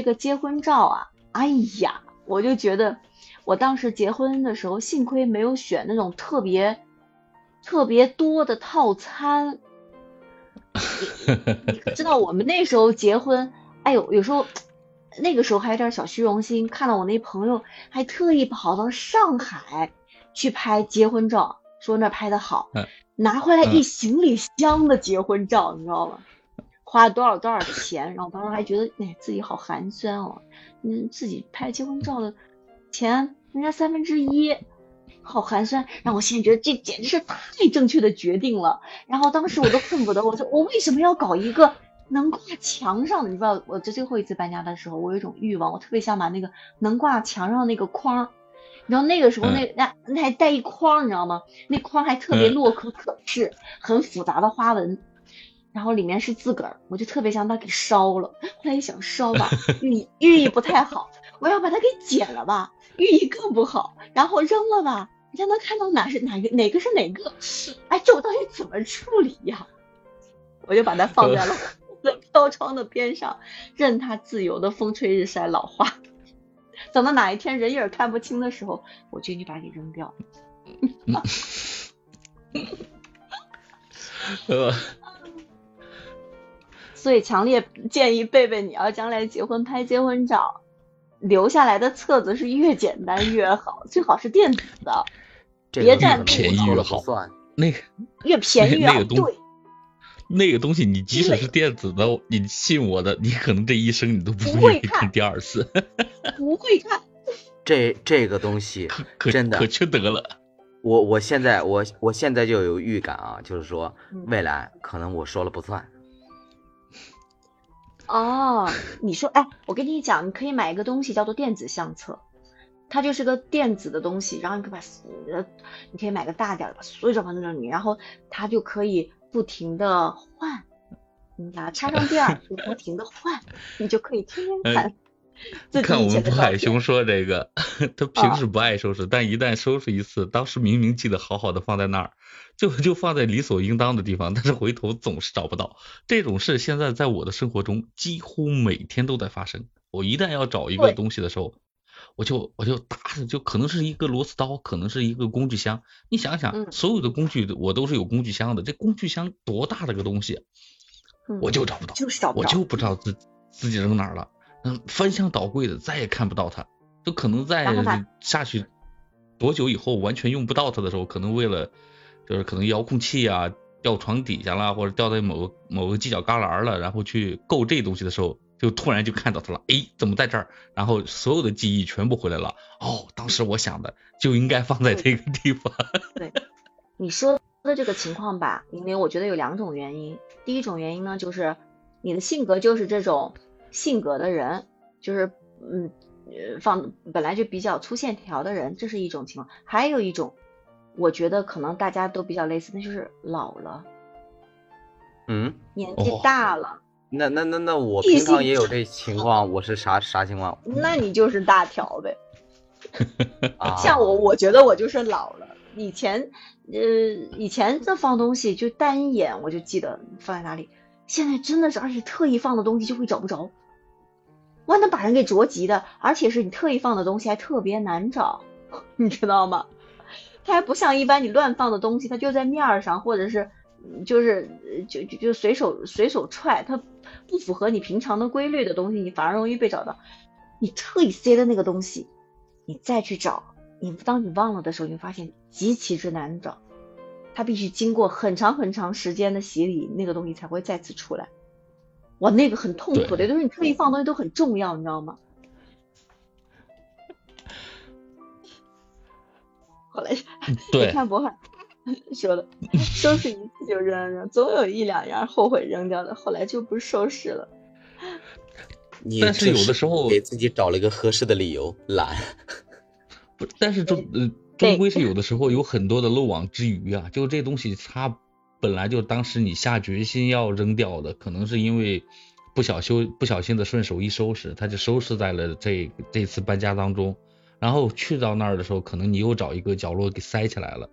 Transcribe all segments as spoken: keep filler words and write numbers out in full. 这个结婚照啊，哎呀，我就觉得我当时结婚的时候，幸亏没有选那种特别特别多的套餐。你, 你知道我们那时候结婚，哎呦，有时候那个时候还有点小虚荣心，看到我那朋友还特意跑到上海去拍结婚照，说那拍的好，拿回来一行李箱的结婚照，你知道吗？花了多少多少钱，然后当时还觉得、哎、自己好寒酸哦，嗯，自己拍结婚照的钱人家三分之一，好寒酸。让我现在觉得这简直是太正确的决定了。然后当时我都恨不得，我说我为什么要搞一个能挂墙上的？你知道，我这最后一次搬家的时候，我有一种欲望，我特别想把那个能挂墙上的那个框，你知道那个时候那、嗯、那那还带一框，你知道吗？那框还特别洛可可式，很复杂的花纹。然后里面是自个儿，我就特别想把它给烧了。后来一想烧吧，寓寓意不太好，我要把它给剪了吧，寓意更不好。然后扔了吧，人家能看到哪是哪个，哪个是哪个。哎，这我到底怎么处理呀？我就把它放在了我的飘窗的边上，任它自由的风吹日晒老化。等到哪一天人影看不清的时候，我决定把它给扔掉。所以强烈建议贝贝，你要将来结婚拍结婚照，留下来的册子是越简单越好，最好是电子的，这个、别占便宜越好。那个越便宜越好、那个那个。对，那个东西你即使是电子的，你信我的，你可能这一生你都不会看第二次。不会看。这这个东西真的 可, 可缺德了。我我现在我我现在就有预感啊，就是说未来可能我说了不算。哦，你说，哎，我跟你讲，你可以买一个东西叫做电子相册，它就是个电子的东西，然后你可以把，你可以买个大点的，把所有照片都整理，然后它就可以不停的换，你把它插上电，就不停的换，你就可以天天看。哎、看我们不海熊说这个，他平时不爱收拾、哦，但一旦收拾一次，当时明明记得好好的放在那儿。就就放在理所应当的地方，但是回头总是找不到。这种事现在在我的生活中几乎每天都在发生。我一旦要找一个东西的时候，我就我就打就可能是一个螺丝刀，可能是一个工具箱。你想想，所有的工具我都是有工具箱的，这工具箱多大的个东西，我就找不到，我就不知道自自己扔哪儿了。嗯，翻箱倒柜的再也看不到它，就可能在下去多久以后完全用不到它的时候，可能为了。就是可能遥控器啊掉床底下啦，或者掉在某个某个犄角旮旯了，然后去够这东西的时候，就突然就看到它了，诶，怎么在这儿？然后所有的记忆全部回来了。哦，当时我想的就应该放在这个地方。对，对你说的这个情况吧，因为我觉得有两种原因。第一种原因呢，就是你的性格就是这种性格的人，就是嗯放本来就比较粗线条的人，这是一种情况。还有一种。我觉得可能大家都比较类似，那就是老了，嗯，年纪大了。哦、那那那那我平常也有这情况，我是啥啥情况？那你就是大条呗。像我，我觉得我就是老了。以前，呃，以前这放东西就单眼，我就记得放在哪里。现在真的是，而且特意放的东西就会找不着，万能把人给着急的。而且是你特意放的东西还特别难找，你知道吗？它还不像一般你乱放的东西，它就在面上，或者是就是就就就随手随手踹，它不符合你平常的规律的东西，你反而容易被找到。你特意塞的那个东西，你再去找，你当你忘了的时候，你发现极其之难找，它必须经过很长很长时间的洗礼，那个东西才会再次出来。哇，那个很痛苦的，就是你特意放的东西都很重要，你知道吗？后来你看博海说的，收拾一次就扔扔，总有一两样后悔扔掉的，后来就不收拾了。但是有的时候给自己找了一个合适的理由，懒。不，但是终呃终归是有的时候有很多的漏网之鱼啊，就这东西它本来就当时你下决心要扔掉的，可能是因为不小修不小心的顺手一收拾，它就收拾在了这这次搬家当中。然后去到那儿的时候，可能你又找一个角落给塞起来了，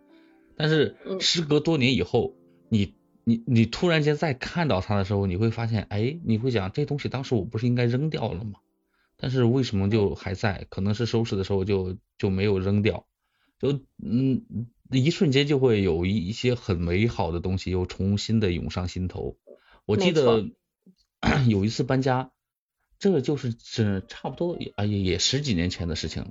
但是时隔多年以后，你你你突然间再看到它的时候，你会发现，哎，你会想这东西当时我不是应该扔掉了吗？但是为什么就还在？可能是收拾的时候就就没有扔掉，就嗯，一瞬间就会有一些很美好的东西又重新的涌上心头。我记得有一次搬家，这个就是这差不多也也十几年前的事情了。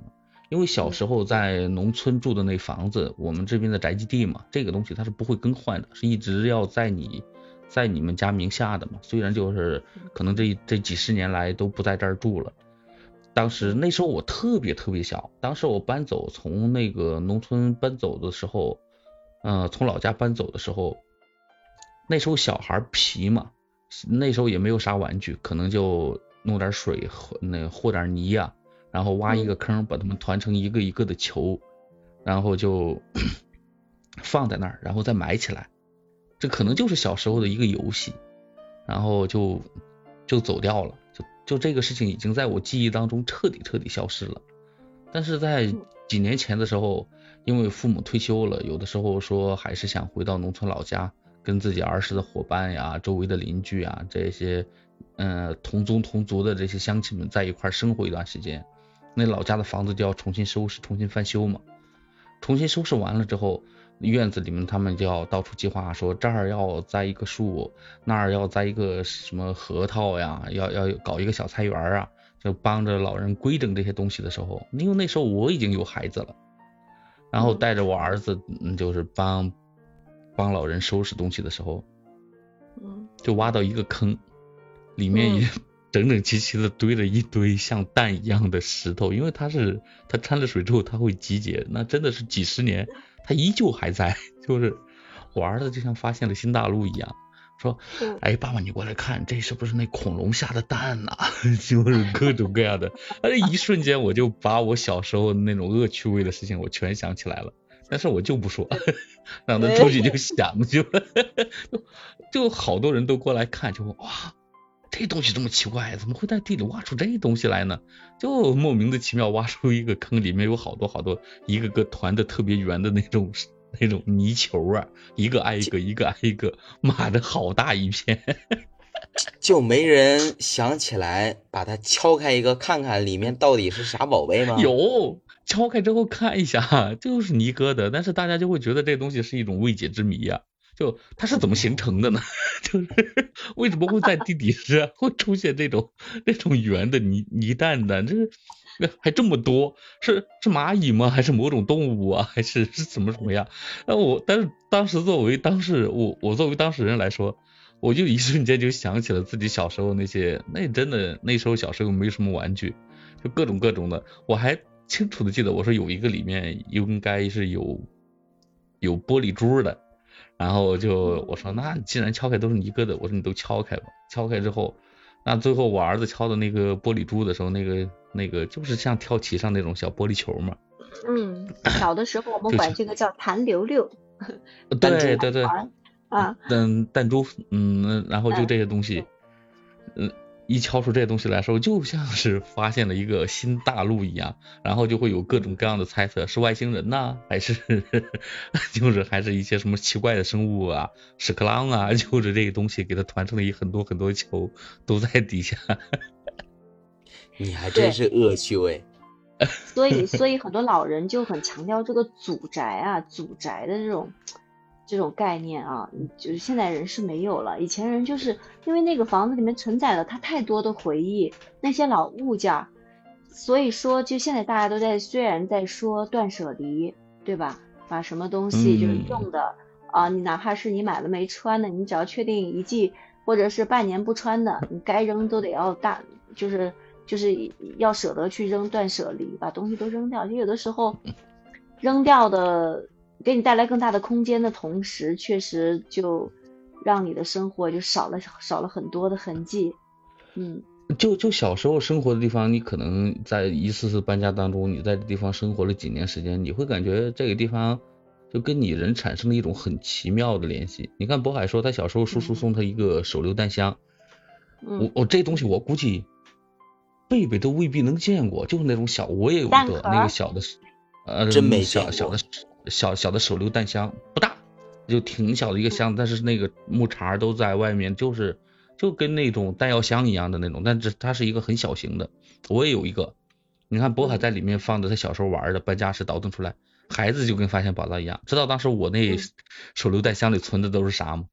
因为小时候在农村住的那房子，我们这边的宅基地嘛，这个东西它是不会更换的，是一直要在你在你们家名下的嘛。虽然就是可能这这几十年来都不在这儿住了。当时那时候我特别特别小，当时我搬走从那个农村搬走的时候，呃，从老家搬走的时候，那时候小孩皮嘛，那时候也没有啥玩具，可能就弄点水那和点泥啊，然后挖一个坑把它们团成一个一个的球，然后就放在那儿，然后再埋起来，这可能就是小时候的一个游戏，然后就就走掉了。就这个事情已经在我记忆当中彻底彻底消失了。但是在几年前的时候，因为父母退休了，有的时候说还是想回到农村老家，跟自己儿时的伙伴呀、周围的邻居啊，这些呃同宗同族的这些乡亲们在一块生活一段时间。那老家的房子就要重新收拾，重新翻修嘛。重新收拾完了之后，院子里面他们就要到处计划，说这儿要栽一个树，那儿要栽一个什么核桃呀，要要搞一个小菜园啊，就帮着老人规整这些东西的时候，因为那时候我已经有孩子了，然后带着我儿子，就是帮帮老人收拾东西的时候，就挖到一个坑，里面也整整齐齐的堆了一堆像蛋一样的石头，因为它是它掺了水之后它会集结，那真的是几十年。他依旧还在，就是我儿子就像发现了新大陆一样，说哎爸爸你过来看，这是不是那恐龙下的蛋啊就是各种各样的。但是一瞬间我就把我小时候那种恶趣味的事情我全想起来了，但是我就不说让他出去就想就就好多人都过来看，就哇这东西这么奇怪，怎么会在地里挖出这东西来呢？就莫名的奇妙挖出一个坑，里面有好多好多一个个团的特别圆的那种那种泥球啊，一个挨一个一个挨一个，妈的好大一片就没人想起来把它敲开一个看看里面到底是啥宝贝吗？有敲开之后看一下就是泥疙瘩，但是大家就会觉得这东西是一种未解之谜啊，就它是怎么形成的呢？就是为什么会在地底下会出现这种这种圆的泥泥蛋呢？这还这么多，是是蚂蚁吗？还是某种动物啊？还是是怎么怎么样？那我但是当时作为当事我我作为当事人来说，我就一瞬间就想起了自己小时候那些，那真的那时候小时候没什么玩具，就各种各种的，我还清楚的记得，我说有一个里面应该是有有玻璃珠的。然后就我说那既然敲开都是泥疙瘩，我说你都敲开吧，敲开之后那最后我儿子敲的那个玻璃珠的时候，那个那个就是像跳棋上那种小玻璃球嘛。嗯，小的时候我们管这个叫弹溜溜对对对啊，弹弹珠，嗯，然后就这些东西，嗯，一敲出这些东西来说就像是发现了一个新大陆一样，然后就会有各种各样的猜测，是外星人呐、啊、还是就是还是一些什么奇怪的生物啊，屎壳郎啊，就是这个东西给它团成了一很多很多球都在底下你还真是恶趣味所以所以很多老人就很强调这个祖宅啊，祖宅的这种这种概念啊，就是现在人是没有了，以前人就是因为那个房子里面承载了他太多的回忆，那些老物件，所以说就现在大家都在虽然在说断舍离，对吧？把什么东西就是用的、嗯、啊，你哪怕是你买了没穿的，你只要确定一季或者是半年不穿的，你该扔都得要大，就是就是要舍得去扔，断舍离，把东西都扔掉。就有的时候扔掉的。给你带来更大的空间的同时，确实就让你的生活就少了少了很多的痕迹。嗯，就就小时候生活的地方，你可能在一次次搬家当中，你在这地方生活了几年时间，你会感觉这个地方就跟你人产生了一种很奇妙的联系。你看渤海说他小时候叔叔送他一个手榴弹箱，嗯、我我这东西我估计贝贝都未必能见过，就是那种小我也有一个那个小的，呃，真没见过小小的。小小的手榴弹箱不大，就挺小的一个箱子，但是那个木茬都在外面，就是就跟那种弹药箱一样的那种，但是它是一个很小型的。我也有一个，你看博卡在里面放的他小时候玩的搬家时倒腾出来，孩子就跟发现宝藏一样。知道当时我那手榴弹箱里存的都是啥吗？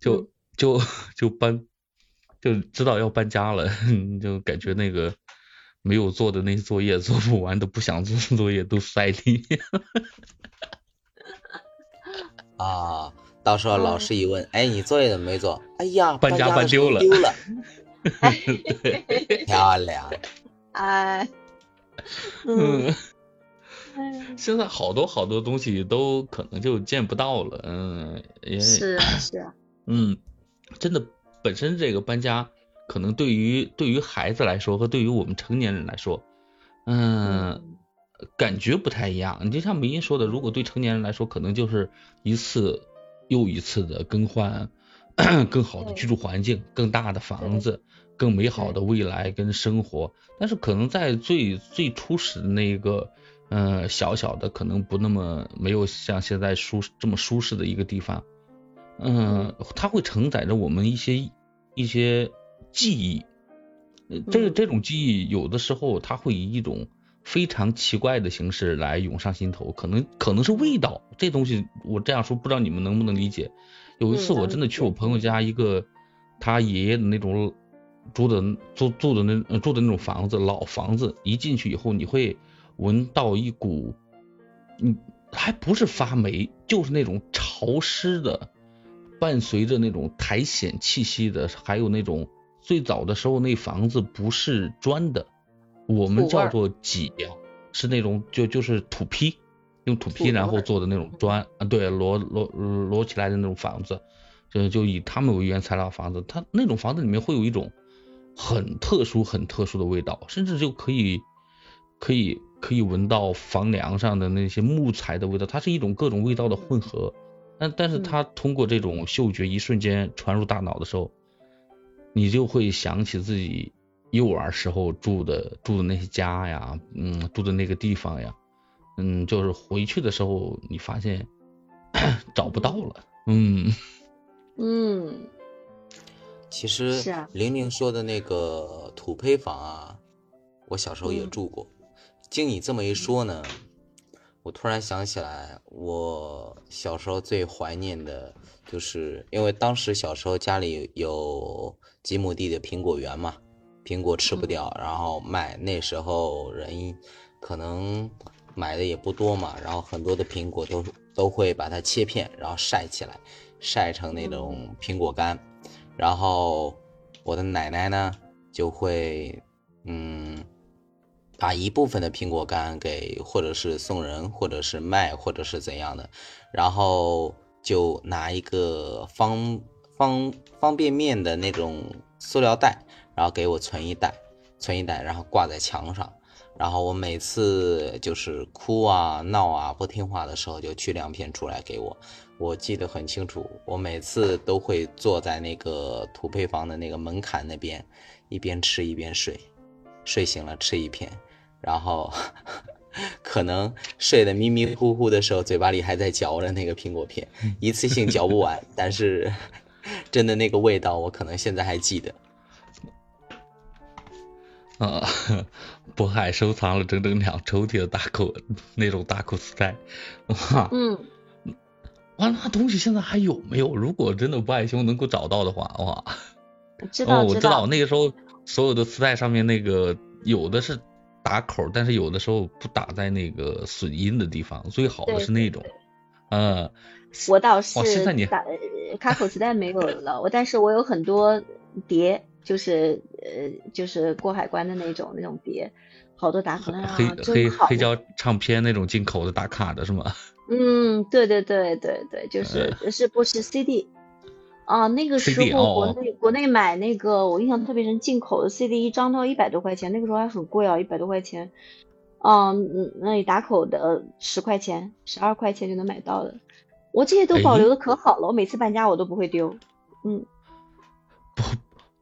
就就就搬，就知道要搬家了，就感觉那个没有做的那些作业做不完的不想做的作业都塞里面啊。到时候老师一问，哎，你作业怎么没做？哎呀，搬家搬丢了，丢了，漂亮，哎，嗯，现在好多好多东西都可能就见不到了，嗯，也是是、啊，嗯，真的，本身这个搬家，可能对于对于孩子来说和对于我们成年人来说，嗯。嗯感觉不太一样，你就像梅音说的，如果对成年人来说，可能就是一次又一次的更换更好的居住环境，更大的房子，更美好的未来跟生活。但是可能在最最初始的那个呃小小的，可能不那么没有像现在舒这么舒适的一个地方，嗯、呃，它会承载着我们一些一些记忆，这这种记忆有的时候它会以一种非常奇怪的形式来涌上心头，可能可能是味道这东西，我这样说不知道你们能不能理解。有一次我真的去我朋友家一个他爷爷的那种住的住住的那住的那种房子，老房子，一进去以后你会闻到一股，嗯，还不是发霉，就是那种潮湿的，伴随着那种苔藓气息的，还有那种最早的时候那房子不是砖的。我们叫做脊梁，是那种就就是土坯，用土坯然后做的那种砖啊，对，摞摞摞起来的那种房子，就就以他们为原材料房子，它那种房子里面会有一种很特殊很特殊的味道，甚至就可以可以可以闻到房梁上的那些木材的味道，它是一种各种味道的混合，但但是它通过这种嗅觉一瞬间传入大脑的时候，你就会想起自己幼儿时候住的住的那些家呀，嗯，住的那个地方呀，嗯，就是回去的时候你发现找不到了，嗯嗯。其实玲玲说的那个土坯房啊，我小时候也住过。嗯、经你这么一说呢，我突然想起来，我小时候最怀念的就是，因为当时小时候家里有几亩地的苹果园嘛。苹果吃不掉，然后卖，那时候人可能买的也不多嘛，然后很多的苹果都都会把它切片，然后晒起来，晒成那种苹果干。然后我的奶奶呢就会嗯把一部分的苹果干给或者是送人，或者是卖，或者是怎样的，然后就拿一个方方方便面的那种塑料袋。然后给我存一袋，存一袋，然后挂在墙上。然后我每次就是哭啊、闹啊、不听话的时候，就取两片出来给我。我记得很清楚，我每次都会坐在那个土坯房的那个门槛那边，一边吃一边睡，睡醒了吃一片，然后可能睡得迷迷糊糊的时候，嘴巴里还在嚼着那个苹果片，一次性嚼不完，但是真的那个味道，我可能现在还记得。啊，渤海收藏了整整两抽屉的大口那种大口塞，哇，嗯，哇，那东西现在还有没有？如果真的不爱兄能够找到的话，哇，知道、哦、我知道那个时候所有的磁带上面那个有的是打口，但是有的时候不打在那个损音的地方，最好的是那种，嗯，我倒是打卡口磁带没有了，我但是我有很多碟。就是呃，就是过海关的那种那种碟，好多打卡啊，黑黑黑胶唱片那种进口的打卡的是吗？嗯，对对对对对，就是、呃、是不是 C D 啊？那个时候国内、哦、国内买那个，我印象特别深，进口的 C D 一张都要一百多块钱，那个时候还很贵啊，一百多块钱。嗯，那你打口的十块钱、十二块钱就能买到的，我这些都保留的可好了，哎、我每次搬家我都不会丢。嗯。不。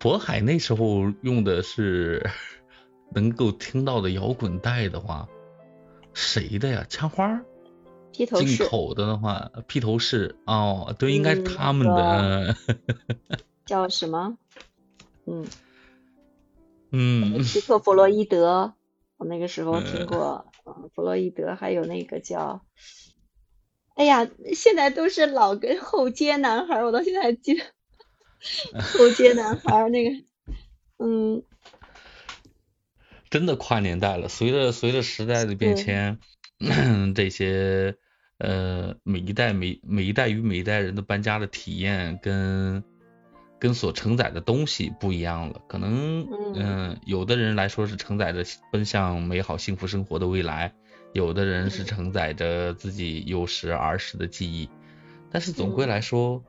渤海那时候用的是能够听到的摇滚带的话，谁的呀？枪花？披头士进口的的话，披头士哦，对，应该是他们的、嗯、叫什么？嗯嗯，希克弗洛伊德，我那个时候听过，嗯，弗洛伊德还有那个叫，哎呀，现在都是老跟后街男孩，我到现在还记得后街男孩那个，嗯，真的跨年代了。随着随着时代的变迁，这些呃每一代每每一代与每一代人的搬家的体验跟。跟所承载的东西不一样了，可能嗯、呃，有的人来说是承载着奔向美好幸福生活的未来，有的人是承载着自己幼时儿时的记忆，但是总归来说，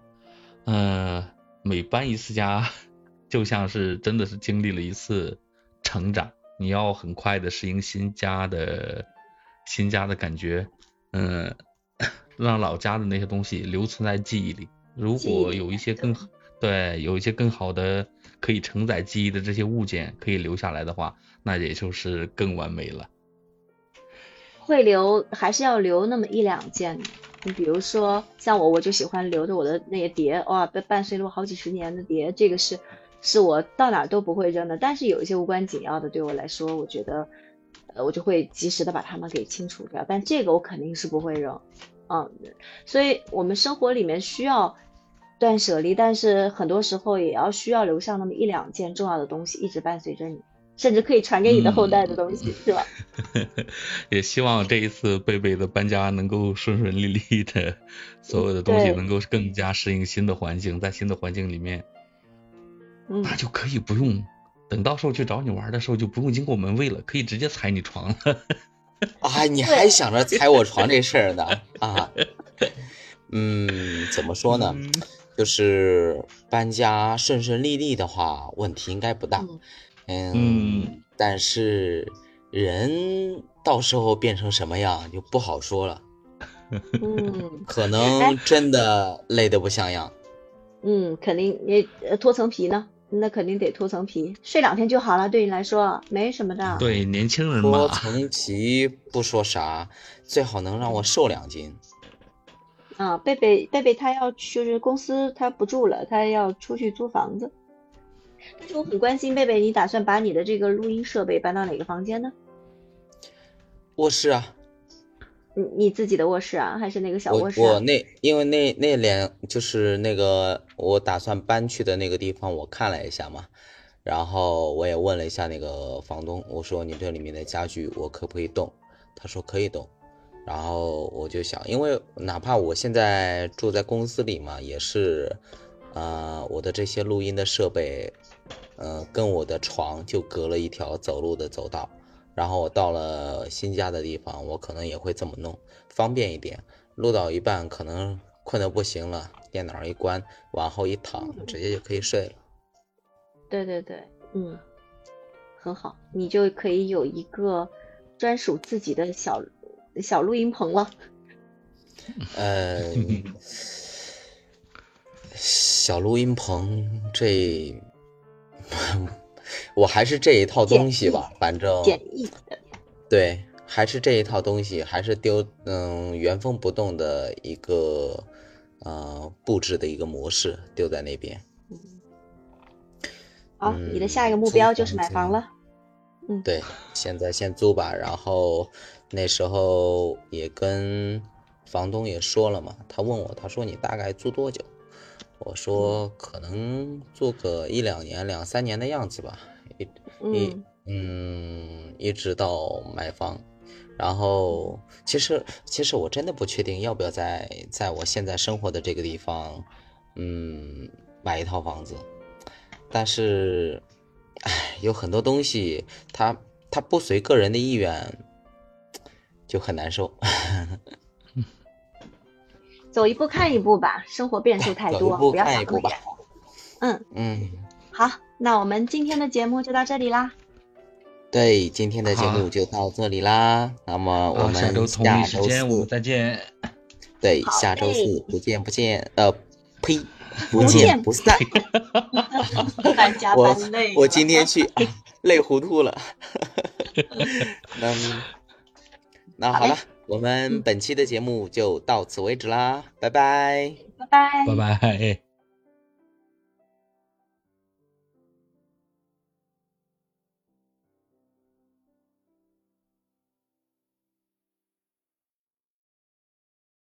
嗯、呃，每搬一次家，就像是真的是经历了一次成长，你要很快的适应新家的新家的感觉，嗯、呃，让老家的那些东西留存在记忆里。如果有一些更对，有一些更好的可以承载记忆的这些物件可以留下来的话，那也就是更完美了。会留还是要留那么一两件，你比如说像我，我就喜欢留着我的那些碟，哇，伴随了我好几十年的碟，这个是是我到哪都不会扔的。但是有一些无关紧要的，对我来说，我觉得呃我就会及时的把它们给清除掉，但这个我肯定是不会扔，嗯，所以我们生活里面需要。断舍离，但是很多时候也要需要留下那么一两件重要的东西，一直伴随着你，甚至可以传给你的后代的东西，嗯、是吧？也希望这一次贝贝的搬家能够顺顺利利的，所有的东西能够更加适应新的环境，在新的环境里面，嗯、那就可以不用等到时候去找你玩的时候就不用经过门卫了，可以直接踩你床了。啊，你还想着踩我床这事儿呢？啊，嗯，怎么说呢？嗯就是搬家顺顺利利的话，问题应该不大。嗯，嗯但是人到时候变成什么样就不好说了。嗯，可能真的累得不像样。嗯，肯定你脱层皮呢，那肯定得脱层皮，睡两天就好了，对你来说没什么的。对，年轻人嘛，脱层皮不说啥，最好能让我瘦两斤。啊，贝贝贝贝他要就是公司他不住了，他要出去租房子。但是我很关心贝贝，你打算把你的这个录音设备搬到哪个房间呢？卧室啊。你你自己的卧室啊，还是那个小卧室、啊？我我那因为那那两就是那个我打算搬去的那个地方，我看了一下嘛，然后我也问了一下那个房东，我说你这里面的家具我可不可以动？他说可以动。然后我就想，因为哪怕我现在住在公司里嘛，也是，呃，我的这些录音的设备，呃，跟我的床就隔了一条走路的走道。然后我到了新家的地方，我可能也会这么弄，方便一点。录到一半可能困得不行了，电脑一关，往后一躺，直接就可以睡了。对对对，嗯，很好，你就可以有一个专属自己的小。小录音棚了，呃，小录音棚这，我还是这一套东西吧，反正简易的，对，还是这一套东西，还是丢嗯原封不动的一个呃布置的一个模式丢在那边。好、嗯哦，你的下一个目标就是买房了。嗯，对，现在先租吧，然后。那时候也跟房东也说了嘛，他问我，他说你大概租多久？我说可能租个一两年、两三年的样子吧，一一嗯，一直到买房。然后其实其实我真的不确定要不要在在我现在生活的这个地方，嗯，买一套房子。但是，唉，有很多东西它它不随个人的意愿。就很难受走一步看一步吧，生活变数太多，不要想那么远。嗯嗯，好，那我们今天的节目就到这里啦。对，今天的节目就到这里啦。那么我们下周四、啊、下周同一时间我们再见。对，下周四不见不见，呃，呸，不见不散。搬家搬累了，我今天去、啊、累糊涂了。嗯。那好了，我们本期的节目就到此为止啦，拜拜，拜拜，拜拜。